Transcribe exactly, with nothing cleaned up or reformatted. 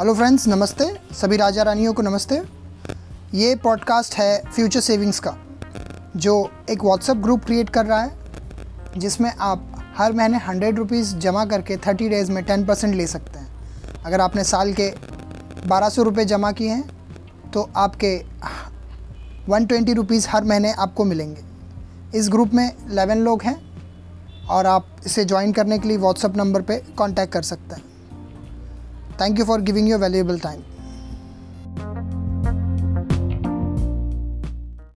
Hello friends, नमस्ते। सभी राजा रानियों को नमस्ते। ये पॉडकास्ट है फ्यूचर सेविंग्स का, जो एक व्हाट्सएप ग्रुप क्रिएट कर रहा है जिसमें आप हर महीने हंड्रेड रुपीज़ जमा करके थर्टी डेज़ में टेन परसेंट ले सकते हैं। अगर आपने साल के बारह सौ रुपये जमा किए हैं तो आपके वन ट्वेंटी रुपीज़ हर महीने आपको मिलेंगे। इस ग्रुप में इलेवन लोग हैं और आप इसे ज्वाइन करने के लिए व्हाट्सएप नंबर पर कॉन्टैक्ट कर सकते हैं। Thank you for giving your valuable time.